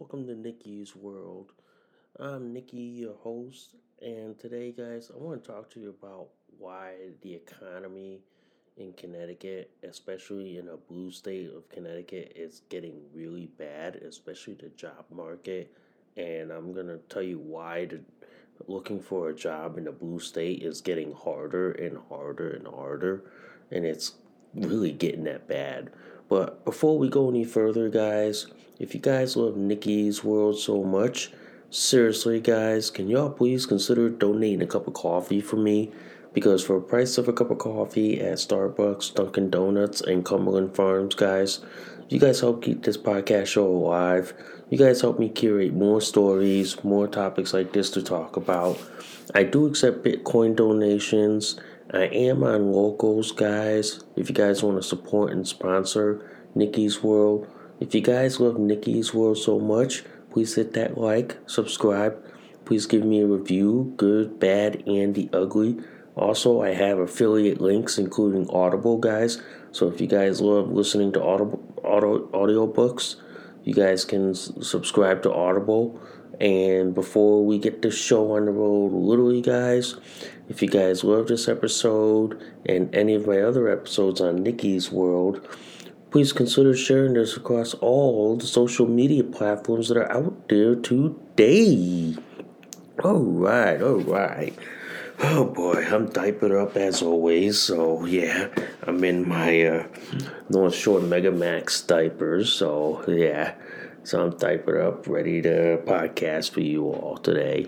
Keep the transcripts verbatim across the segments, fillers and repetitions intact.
Welcome to Nikki's World. I'm Nikki, your host, and today, guys, I want to talk to you about why the economy in Connecticut, especially in a blue state of Connecticut, is getting really bad, especially the job market. And I'm going to tell you why the, looking for a job in a blue state is getting harder and harder and harder, and it's really getting that bad. But before we go any further, guys, if you guys love Nikki's World so much, seriously, guys, can y'all please consider donating a cup of coffee for me? Because for the price of a cup of coffee at Starbucks, Dunkin' Donuts, and Cumberland Farms, guys, you guys help keep this podcast show alive. You guys help me curate more stories, more topics like this to talk about. I do accept Bitcoin donations. I am on Locals, guys. If you guys want to support and sponsor Nikki's World, if you guys love Nikki's World so much, please hit that like, subscribe. Please give me a review, good, bad, and the ugly. Also, I have affiliate links, including Audible, guys. So if you guys love listening to Audible, audio, audiobooks, you guys can s- subscribe to Audible. And before we get this show on the road, literally, guys, if you guys love this episode and any of my other episodes on Nikki's World, please consider sharing this across all the social media platforms that are out there today. All right, all right. Oh, boy, I'm diapered up as always. So, yeah, I'm in my uh, North Shore Mega Max diapers. So, yeah. So I'm diapered up, ready to podcast for you all today.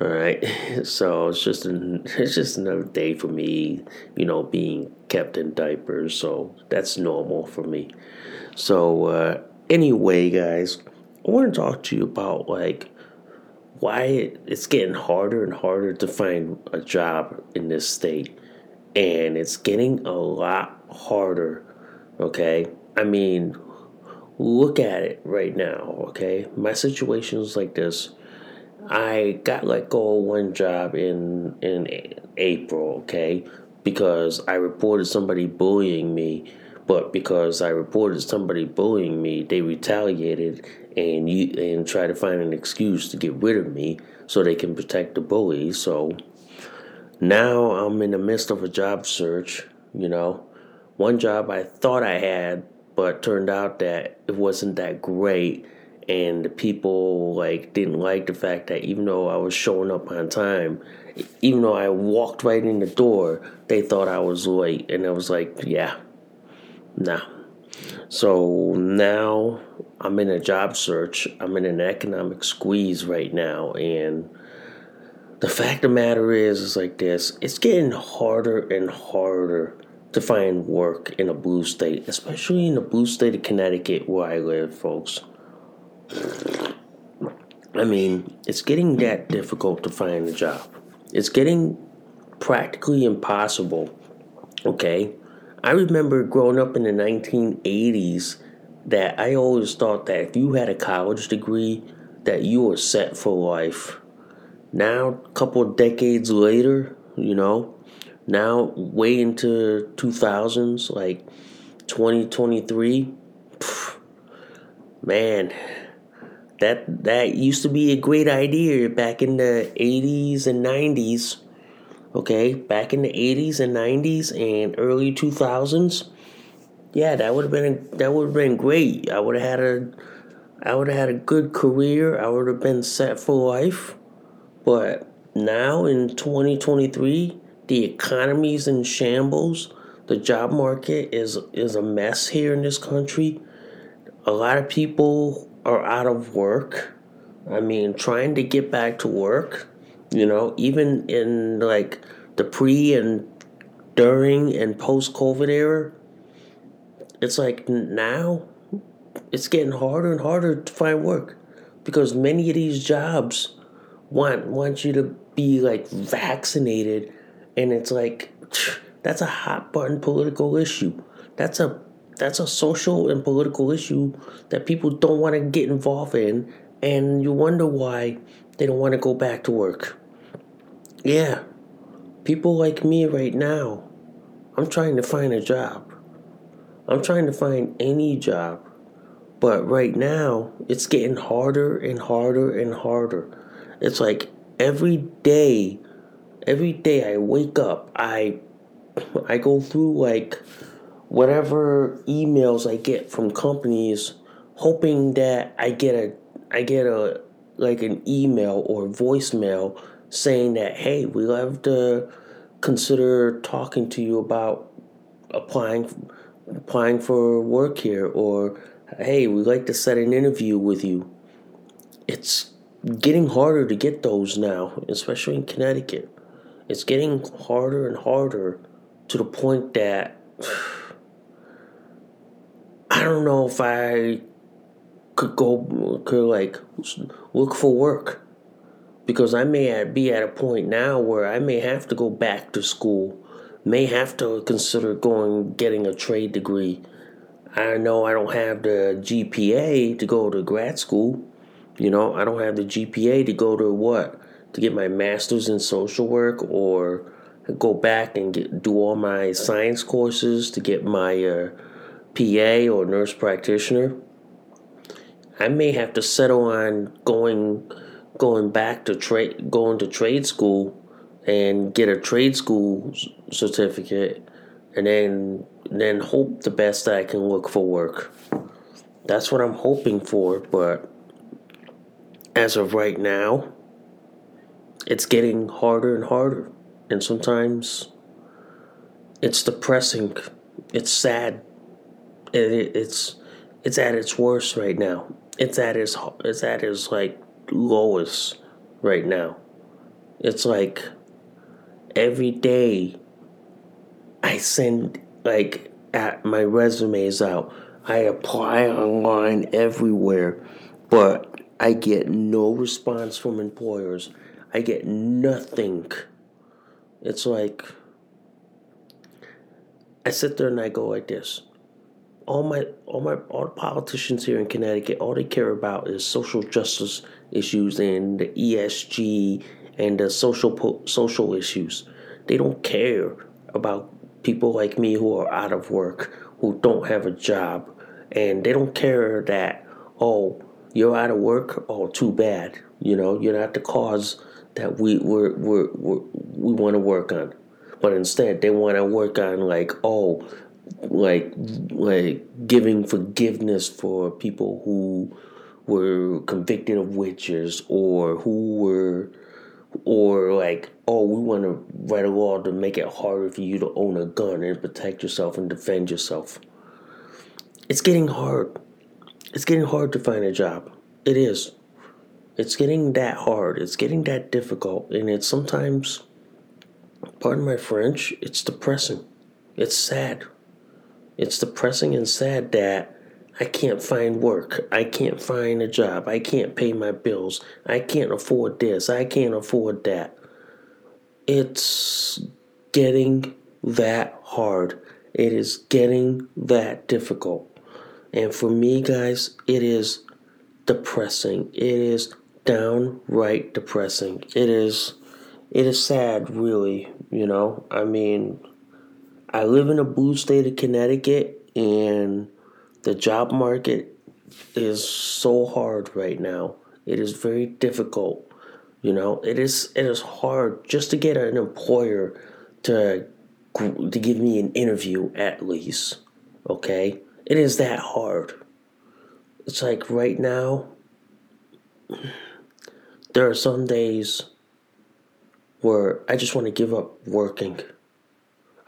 All right. So it's just an, it's just another day for me, you know, being kept in diapers. So that's normal for me. So uh, anyway, guys, I want to talk to you about, like, why it, it's getting harder and harder to find a job in this state. And it's getting a lot harder. Okay. I mean, look at it right now, okay? My situation is like this. I got let go of one job in in April, okay? Because I reported somebody bullying me, but because I reported somebody bullying me, they retaliated and you, and tried to find an excuse to get rid of me so they can protect the bully. So now I'm in the midst of a job search, you know? One job I thought I had, but turned out that it wasn't that great, and the people, like, didn't like the fact that even though I was showing up on time, even though I walked right in the door, they thought I was late, and I was like, yeah, nah. So now I'm in a job search. I'm in an economic squeeze right now, and the fact of the matter is, it's like this. It's getting harder and harder to find work in a blue state, especially in the blue state of Connecticut where I live, folks. I mean, it's getting that difficult to find a job. It's getting practically impossible Okay. I remember growing up in the nineteen eighties that I always thought that if you had a college degree, that you were set for life. Now, a couple of decades later, you know, now way into two thousands, like twenty twenty-three, pff, man, that that used to be a great idea back in the eighties and nineties. Okay, back in the eighties and nineties and early two thousands, yeah, that would have been that would have been great. I would have had a, I would have had a good career. I would have been set for life. But now in twenty twenty-three, the economy's in shambles. The job market is is a mess here in this country. A lot of people are out of work. I mean, trying to get back to work. You know, even in like the pre and during and post COVID era, it's like now it's getting harder and harder to find work because many of these jobs want want you to be like vaccinated, and it's like that's a hot button political issue. That's a that's a social and political issue that people don't want to get involved in, and you wonder why they don't want to go back to work. Yeah, people like me right now, I'm trying to find a job. I'm trying to find any job. But right now, it's getting harder and harder and harder. It's like every day, every day I wake up, I I go through like whatever emails I get from companies, hoping that I get a I get a like an email or voicemail saying that, hey, we'd love to consider talking to you about applying applying for work here, or hey, we'd like to set an interview with you. It's getting harder to get those now, especially in Connecticut. It's getting harder and harder to the point that I don't know if I could go, could like look for work, because I may be at a point now where I may have to go back to school, may have to consider going, getting a trade degree. I know I don't have the G P A to go to grad school. You know, I don't have the G P A to go to what? To get my master's in social work, or go back and get, do all my science courses to get my uh, P A or nurse practitioner. I may have to settle on going, going back to trade, going to trade school, and get a trade school certificate, and then and then hope the best that I can look for work. That's what I'm hoping for, but as of right now, it's getting harder and harder, and sometimes it's depressing. It's sad. It, it, it's it's at its worst right now. It's at its it's at its like lowest right now. It's like every day I send like at my resumes out. I apply online everywhere, but I get no response from employers. I get nothing. It's like I sit there and I go like this. All my, all my, all the politicians here in Connecticut, all they care about is social justice issues and the E S G and the social po- social issues. They don't care about people like me who are out of work, who don't have a job, and they don't care that, oh, you're out of work, oh, too bad. You know, you're not the cause that we we're, we're, we're, we want to work on. But instead, they want to work on like, oh, like like giving forgiveness for people who were convicted of witches, or who were, or like, oh, we want to write a law to make it harder for you to own a gun and protect yourself and defend yourself. It's getting hard. It's getting hard to find a job. It is. It's getting that hard. It's getting that difficult. And it's sometimes, pardon my French, it's depressing. It's sad. It's depressing and sad that I can't find work. I can't find a job. I can't pay my bills. I can't afford this. I can't afford that. It's getting that hard. It is getting that difficult. And for me, guys, it is depressing. It is downright depressing. It is it is sad, really, you know. I mean, I live in a blue state of Connecticut, and the job market is so hard right now. It is very difficult. You know, it is it is hard just to get an employer to to give me an interview, at least. Okay? It is that hard. It's like right now, there are some days where I just want to give up working.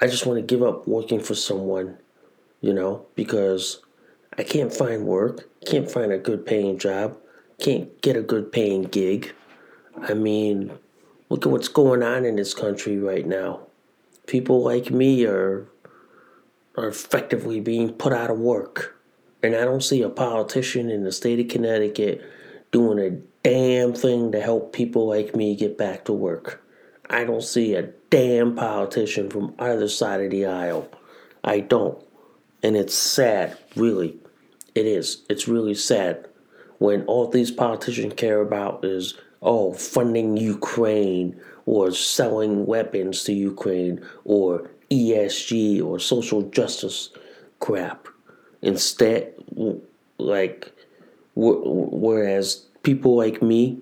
I just want to give up working for someone, you know, because I can't find work, can't find a good paying job, can't get a good paying gig. I mean, look at what's going on in this country right now. People like me are are effectively being put out of work. And I don't see a politician in the state of Connecticut doing a damn thing to help people like me get back to work. I don't see a damn politician from either side of the aisle. I don't. And it's sad, really. It is. It's really sad when all these politicians care about is, oh, funding Ukraine or selling weapons to Ukraine or E S G or social justice crap. Instead, like, whereas people like me,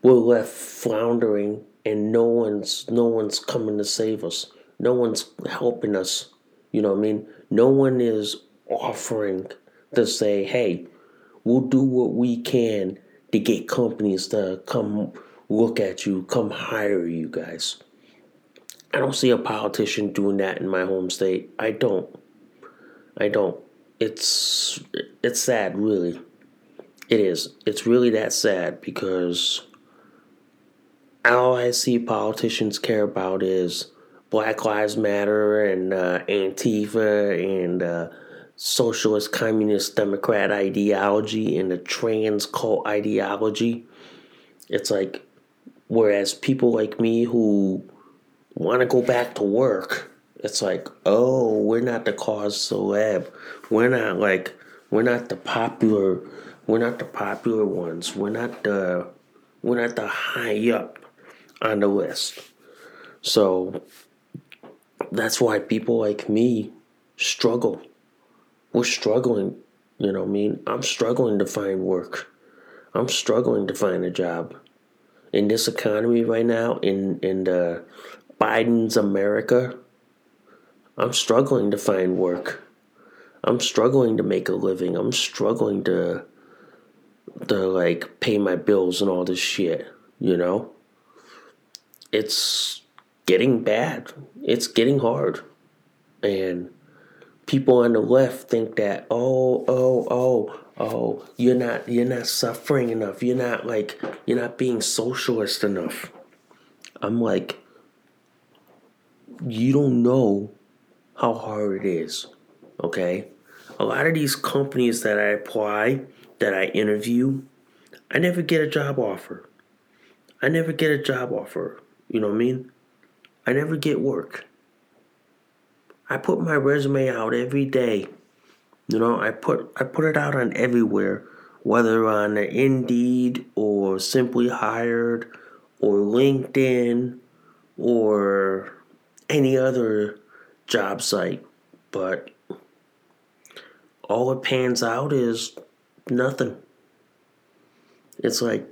we're left floundering and no one's no one's coming to save us. No one's helping us. You know what I mean? No one is offering to say, hey, we'll do what we can to get companies to come look at you, come hire you guys. I don't see a politician doing that in my home state. I don't. I don't. It's it's sad, really. It is. It's really that sad because all I see politicians care about is Black Lives Matter and uh, Antifa and uh, socialist, communist, Democrat ideology and the trans cult ideology. It's like, whereas people like me who want to go back to work, it's like, oh, we're not the cause celeb. We're not like, we're not the popular, we're not the popular ones. We're not the, we're not the high up on the list. So that's why people like me struggle. We're struggling, you know what I mean? I'm struggling to find work. I'm struggling to find a job. In this economy right now, in, in the Biden's America, I'm struggling to find work. I'm struggling to make a living. I'm struggling to, to like, pay my bills and all this shit, you know? It's getting bad. It's getting hard. And people on the left think that, oh, oh, oh, oh, you're not, you're not suffering enough. You're not like, you're not being socialist enough. I'm like, you don't know how hard it is, okay? A lot of these companies that I apply, that I interview, I never get a job offer. I never get a job offer. You know what I mean? I never get work. I put my resume out every day. You know, I put I put it out on everywhere, whether on Indeed or Simply Hired or LinkedIn or any other job site. But all it pans out is nothing. It's like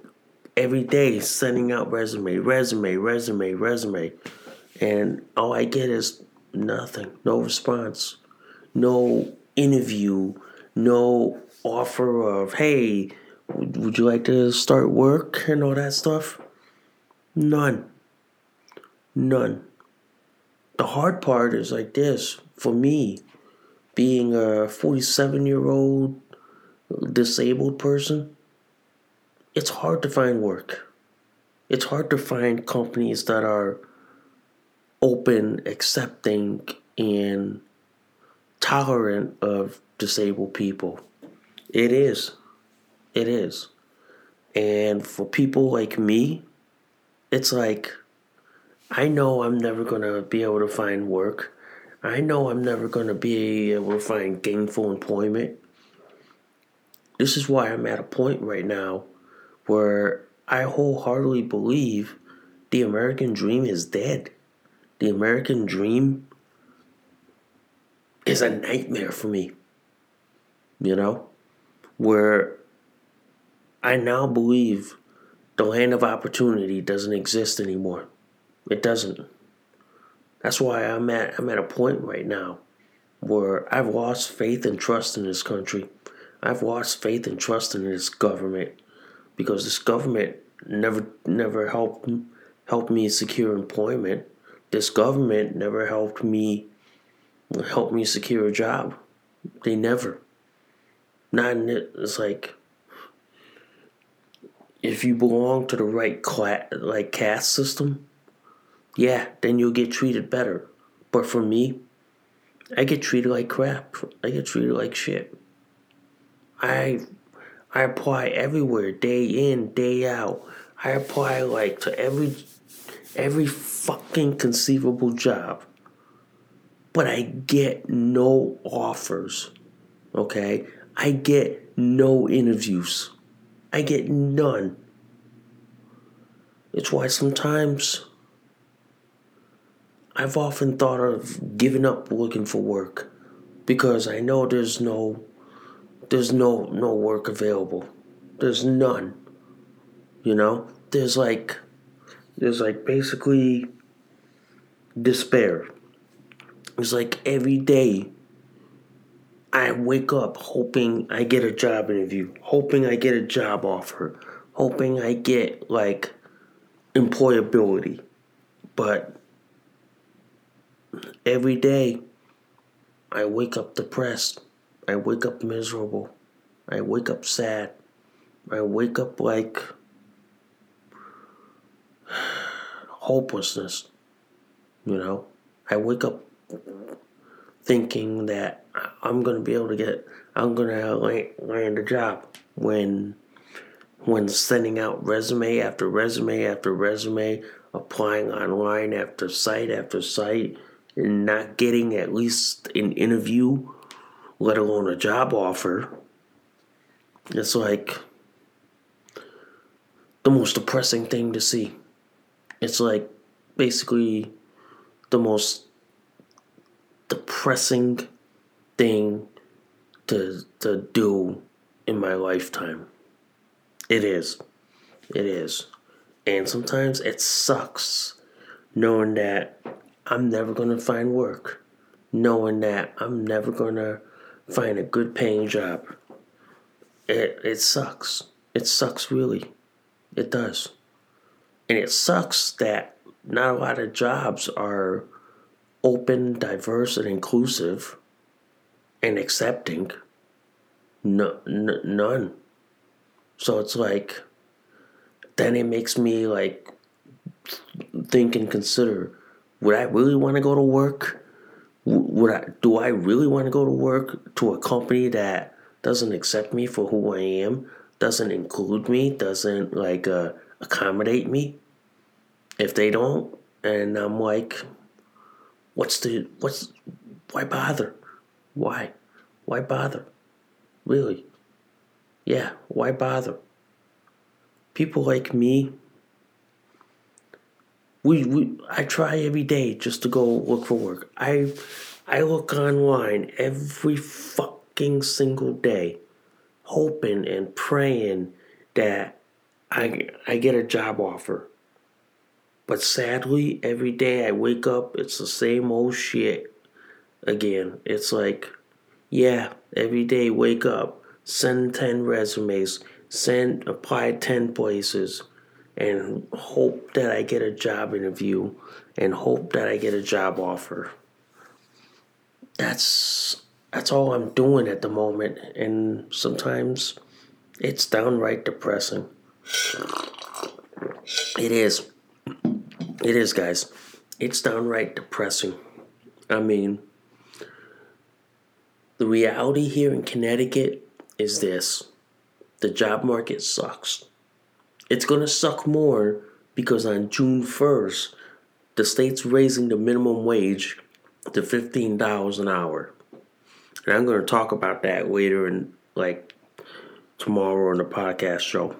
every day sending out resume, resume, resume, resume. And all I get is nothing, no response, no interview, no offer of, hey, would you like to start work and all that stuff? None. None. The hard part is like this. For me, being a forty-seven-year-old disabled person, it's hard to find work. It's hard to find companies that are open, accepting, and tolerant of disabled people. It is. It is. And for people like me, it's like I know I'm never going to be able to find work. I know I'm never going to be able to find gainful employment. This is why I'm at a point right now where I wholeheartedly believe the American dream is dead. The American dream is a nightmare for me, you know, where I now believe the land of opportunity doesn't exist anymore. It doesn't. That's why I'm at I'm at a point right now where I've lost faith and trust in this country. I've lost faith and trust in this government because this government never never helped helped me secure employment. This government never helped me helped me secure a job. They never. Not in it. It's like if you belong to the right class, like caste system, yeah, then you'll get treated better. But for me, I get treated like crap. I get treated like shit. I I apply everywhere, day in, day out. I apply like to every every fucking conceivable job. But I get no offers. Okay? I get no interviews. I get none. It's why sometimes I've often thought of giving up looking for work because I know there's no There's no, no work available. There's none. You know? There's like there's like basically despair. It's like every day I wake up hoping I get a job interview, hoping I get a job offer, hoping I get like employability. But every day I wake up depressed. I wake up miserable. I wake up sad. I wake up like hopelessness, you know? I wake up thinking that I'm going to be able to get, I'm going to land a job when, when sending out resume after resume after resume, applying online after site after site, and not getting at least an interview, let alone a job offer. It's like the most depressing thing to see. It's like basically the most depressing thing to to do in my lifetime. It is. It is. And sometimes it sucks knowing that I'm never going to find work. Knowing that I'm never going to find a good paying job. It it sucks. It sucks really. It does. And it sucks that not a lot of jobs are open, diverse, and inclusive and accepting. No, n- none. So it's like, then it makes me like think and consider, would I really want to go to work? Would I, do I really want to go to work to a company that doesn't accept me for who I am, doesn't include me, doesn't like uh, accommodate me? If they don't, and I'm like, what's the, what's, why bother? Why? Why bother? Really? Yeah, why bother? People like me, We, we I try every day just to go look for work. I I look online every fucking single day, hoping and praying that I I get a job offer. But sadly, every day I wake up, it's the same old shit again. It's like, yeah, every day wake up, send ten resumes, send apply ten places, and hope that I get a job interview, and hope that I get a job offer. That's that's all I'm doing at the moment, and sometimes it's downright depressing. It is. It is, guys. It's downright depressing. I mean, the reality here in Connecticut is this. The job market sucks. It's going to suck more because on June first, the state's raising the minimum wage to fifteen dollars an hour. And I'm going to talk about that later in, like, tomorrow on the podcast show.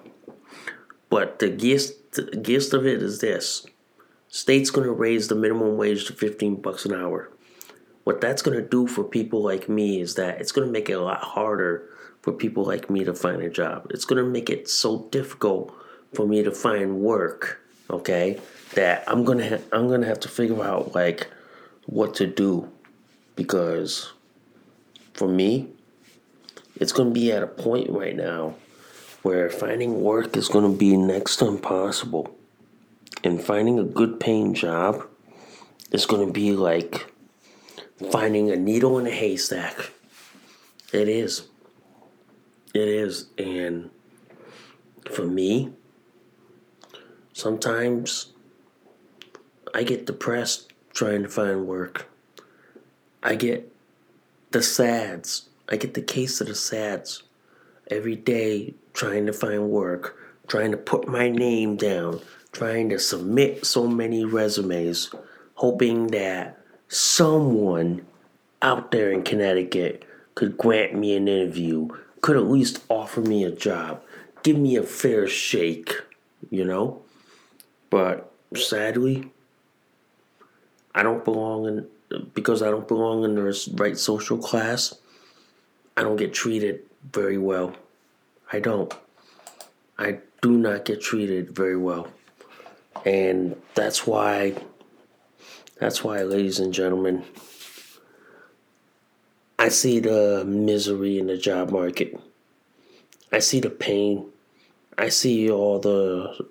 But the gist, the gist of it is this. State's going to raise the minimum wage to fifteen bucks an hour. What that's going to do for people like me is that it's going to make it a lot harder for people like me to find a job. It's going to make it so difficult for me to find work, okay, that I'm going to ha- I'm going to have to figure out, like, what to do, because for me, it's going to be at a point right now where finding work is going to be next to impossible. And finding a good paying job is going to be like finding a needle in a haystack. It is. It is. And for me, sometimes I get depressed trying to find work. I get the sads. I get the case of the sads every day trying to find work, trying to put my name down, trying to submit so many resumes, hoping that someone out there in Connecticut could grant me an interview, could at least offer me a job, give me a fair shake, you know? But sadly, I don't belong in, because I don't belong in the right social class, I don't get treated very well. I don't. I do not get treated very well. And that's why, that's why, ladies and gentlemen, I see the misery in the job market. I see the pain. I see all the,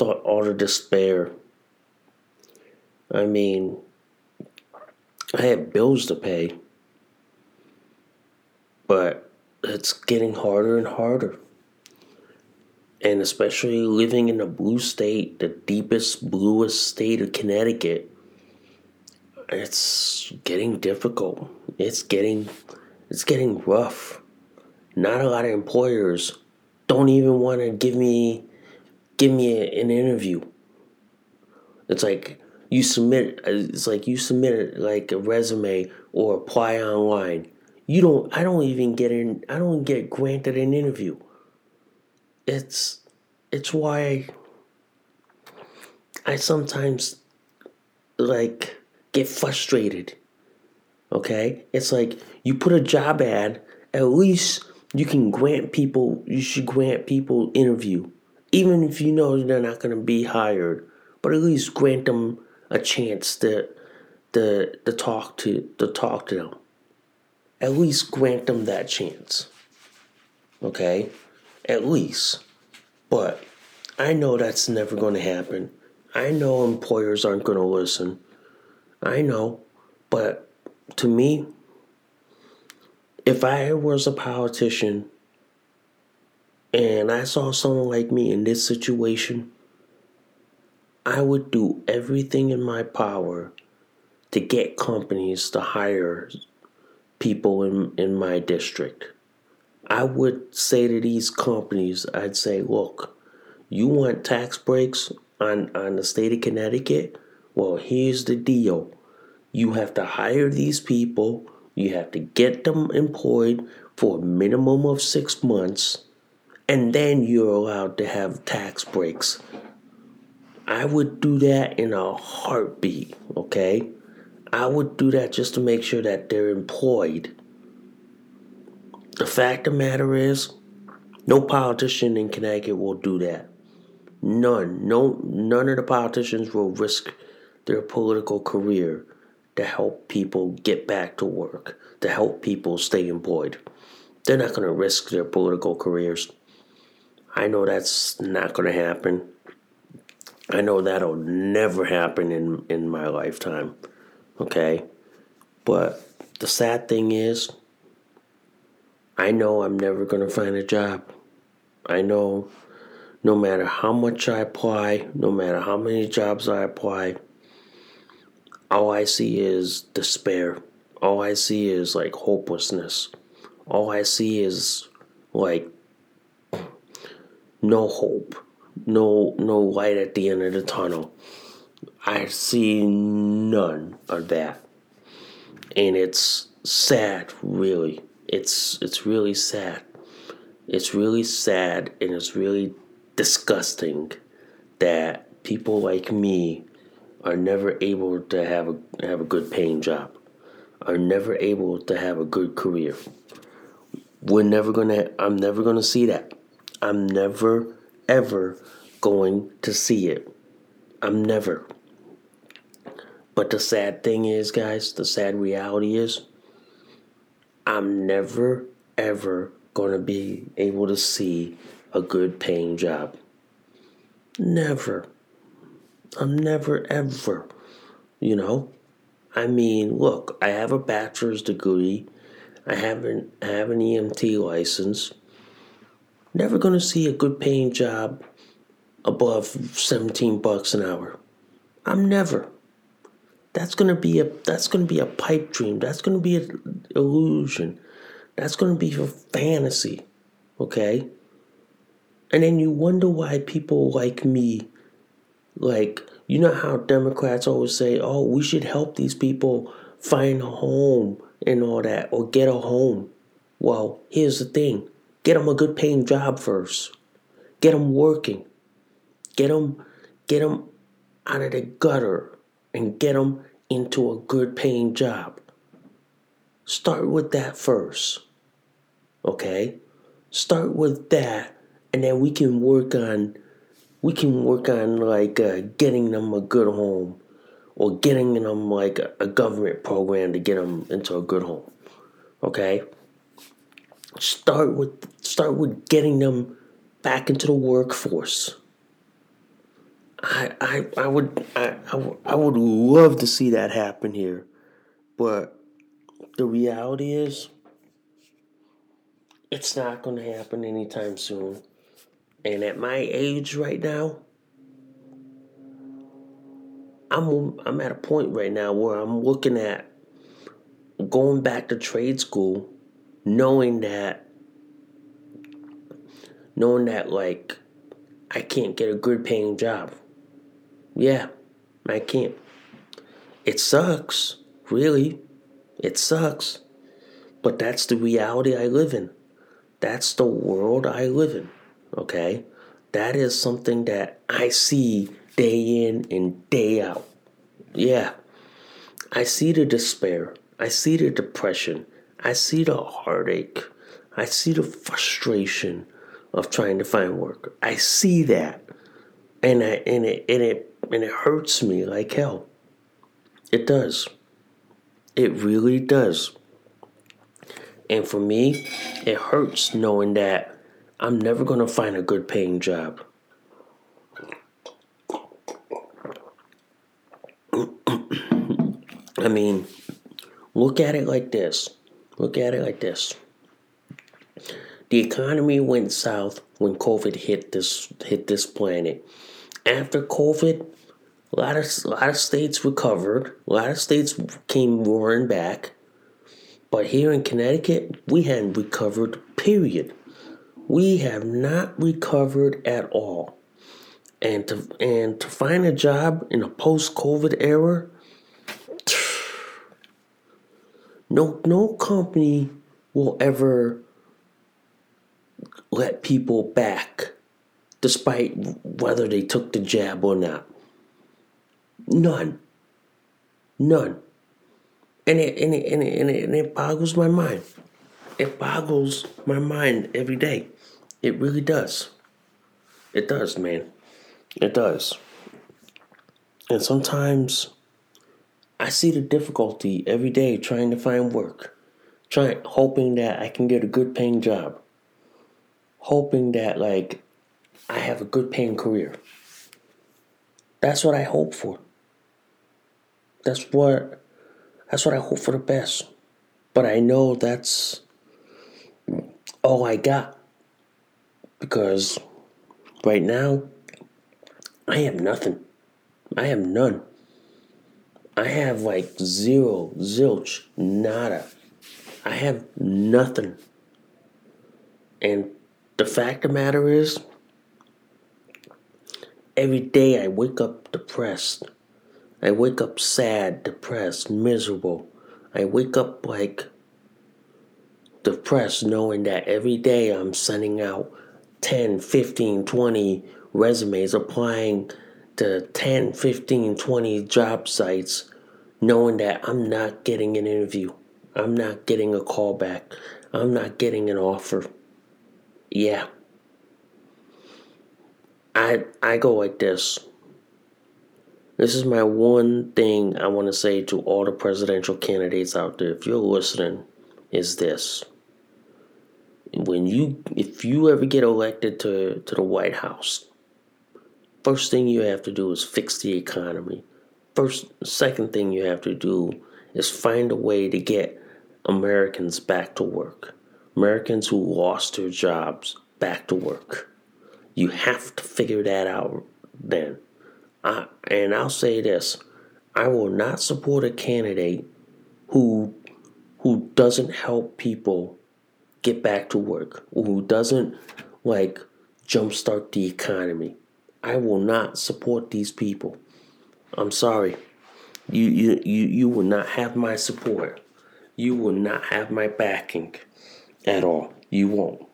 all the despair. I mean, I have bills to pay, but it's getting harder and harder. And especially living in a blue state, the deepest, bluest state of Connecticut, it's getting difficult. It's getting, it's getting rough. Not a lot of employers don't even want to give me, give me a, an interview. It's like you submit, it's like you submit like a resume or apply online. You don't. I don't even get in. I don't get granted an interview. It's it's why I sometimes, like, get frustrated, okay? It's like you put a job ad, at least you can grant people, you should grant people interview, even if you know they're not going to be hired, but at least grant them a chance to, to, to, talk to, to talk to them. At least grant them that chance, okay? At least. But I know that's never going to happen. I know employers aren't going to listen. I know. But to me, if I was a politician and I saw someone like me in this situation, I would do everything in my power to get companies to hire people in, in my district. I would say to these companies, I'd say, look, you want tax breaks on, on the state of Connecticut? Well, here's the deal. You have to hire these people. You have to get them employed for a minimum of six months. And then you're allowed to have tax breaks. I would do that in a heartbeat, okay? I would do that just to make sure that they're employed. The fact of the matter is, no politician in Connecticut will do that. None. No, none of the politicians will risk their political career to help people get back to work, to help people stay employed. They're not going to risk their political careers. I know that's not going to happen. I know that'll never happen in, in my lifetime. Okay? But the sad thing is, I know I'm never going to find a job. I know no matter how much I apply, no matter how many jobs I apply, all I see is despair. All I see is, like, hopelessness. All I see is, like, no hope, no no light at the end of the tunnel. I see none of that. And it's sad, really. It's it's really sad. It's really sad and it's really disgusting that people like me are never able to have a have a good paying job, are never able to have a good career. We're never gonna. I'm never gonna see that. I'm never ever going to see it. I'm never. But the sad thing is, guys, the sad reality is, I'm never ever gonna be able to see a good paying job. Never. I'm never ever. You know, I mean, look, I have a bachelor's degree. I have an, I have an E M T license. Never going to see a good paying job above seventeen bucks an hour. I'm never. That's going to be a that's going to be a pipe dream. That's going to be an illusion. That's going to be a fantasy, okay? And then you wonder why people like me, like, you know how Democrats always say, oh, we should help these people find a home and all that, or get a home. Well, here's the thing. Get them a good paying job first. Get them working. Get them, get them out of the gutter and get them into a good paying job. Start with that first. Okay? Start with that, and then we can work on, we can work on like uh, getting them a good home, or getting them like a government program to get them into a good home. Okay? Start with start with getting them back into the workforce. I I I would I I, I would love to see that happen here, but the reality is, it's not going to happen anytime soon. And at my age right now, I'm I'm at a point right now where I'm looking at going back to trade school, knowing that, knowing that, like, I can't get a good paying job. Yeah, I can't. It sucks, really. It sucks. But that's the reality I live in. That's the world I live in, okay? That is something that I see day in and day out. Yeah. I see the despair. I see the depression. I see the heartache. I see the frustration of trying to find work. I see that. And I, and it and it and it hurts me like hell. It does. It really does. And for me, it hurts knowing that I'm never going to find a good paying job. I mean, look at it like this. Look at it like this. The economy went south when COVID hit this hit this planet. After COVID, a lot of a lot of states recovered. A lot of states came roaring back. But here in Connecticut, we hadn't recovered, period. We have not recovered at all. And to and to find a job in a post-COVID era, No, no company will ever let people back, despite whether they took the jab or not. None. None. And it and it, and it, and it, and it boggles my mind. It boggles my mind every day. It really does. It does, man. It does. And sometimes I see the difficulty every day trying to find work, trying, hoping that I can get a good paying job, hoping that, like, I have a good paying career. That's what I hope for. That's what, that's what I hope for the best. But I know that's all I got, because right now I have nothing. I have none. I have like zero, zilch, nada. I have nothing. And the fact of the matter is, every day I wake up depressed. I wake up sad, depressed, miserable. I wake up like depressed knowing that every day I'm sending out ten, fifteen, twenty resumes, applying to ten, fifteen, twenty job sites, knowing that I'm not getting an interview. I'm not getting a call back. I'm not getting an offer. Yeah. I I go like this. This is my one thing I want to say to all the presidential candidates out there. If you're listening, is this. When you, if you ever get elected to, to the White House, first thing you have to do is fix the economy. First, second thing you have to do is find a way to get Americans back to work. Americans who lost their jobs back to work. You have to figure that out then. I, and I'll say this, I will not support a candidate who who doesn't help people get back to work, who doesn't like jumpstart the economy. I will not support these people. I'm sorry. You you you, you will not have my support. You will not have my backing at all. You won't.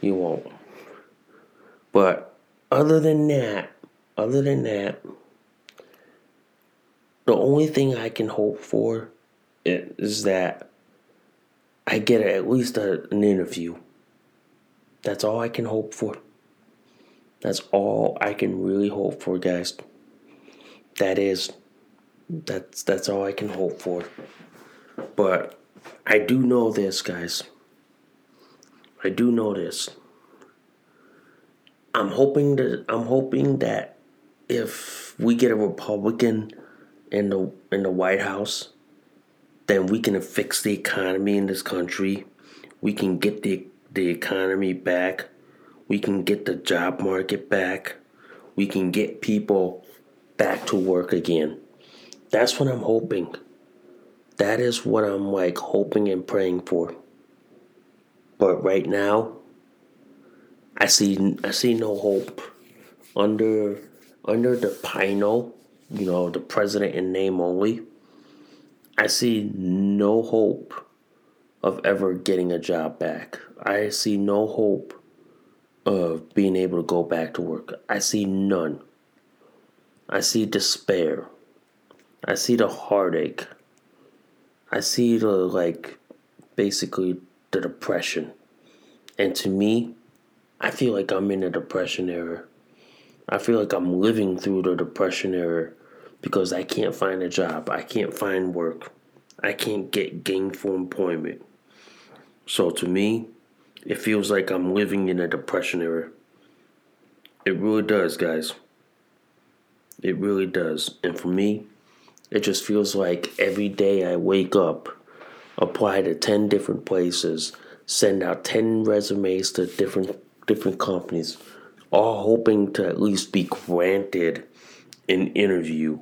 You won't. But other than that, Other than that, the only thing I can hope for is that I get at least a, an interview. That's all I can hope for. That's all I can really hope for, guys. That is, that's, that's all I can hope for. But I do know this, guys. I do know this. I'm hoping that, I'm hoping that if we get a Republican in the in the White House, then we can fix the economy in this country. We can get the the economy back. We can get the job market back. We can get people back to work again. That's what I'm hoping. That is what I'm like hoping and praying for. But right now, I see I see no hope under. Under the PINO, you know, the president in name only, I see no hope of ever getting a job back. I see no hope of being able to go back to work. I see none. I see despair. I see the heartache. I see the, like, basically the depression. And to me, I feel like I'm in a depression era. I feel like I'm living through the depression era because I can't find a job. I can't find work. I can't get gainful employment. So to me, it feels like I'm living in a depression era. It really does, guys. It really does. And for me, it just feels like every day I wake up, apply to ten different places, send out ten resumes to different different companies, all hoping to at least be granted an interview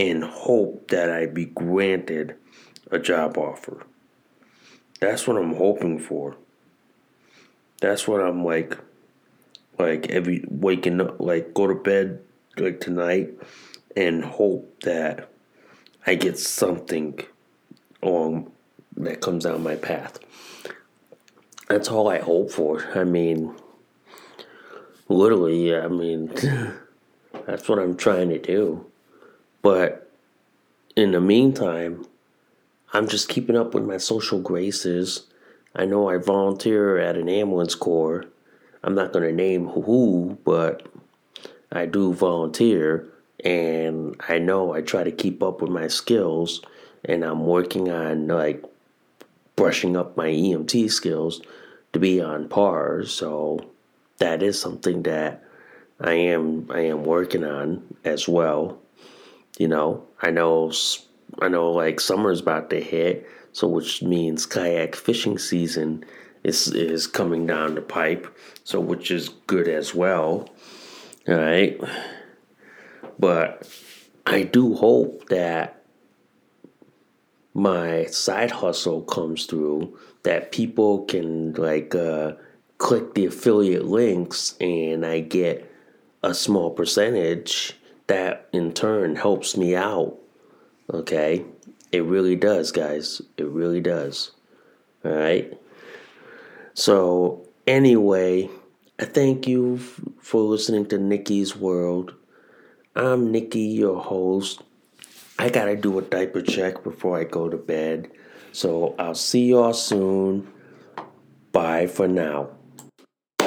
and hope that I be granted a job offer. That's what I'm hoping for. That's what I'm like, like every waking up, like go to bed like tonight and hope that I get something on that comes down my path. That's all I hope for. I mean, Literally, I mean, that's what I'm trying to do. But in the meantime, I'm just keeping up with my social graces. I know I volunteer at an ambulance corps. I'm not going to name who, but I do volunteer. And I know I try to keep up with my skills. And I'm working on, like, brushing up my E M T skills to be on par. So that is something that I am I am working on as well. You know, I know I know like summer's about to hit, so which means kayak fishing season is is coming down the pipe, so which is good as well. All right. But I do hope that my side hustle comes through, that people can like uh click the affiliate links and I get a small percentage that in turn helps me out. Okay? It really does, guys. It really does. All right? So, anyway, I thank you for listening to Nikki's World. I'm Nikki, your host. I gotta do a diaper check before I go to bed. So I'll see y'all soon. Bye for now.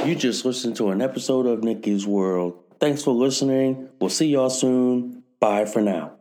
You just listened to an episode of Nikki's World. Thanks for listening. We'll see y'all soon. Bye for now.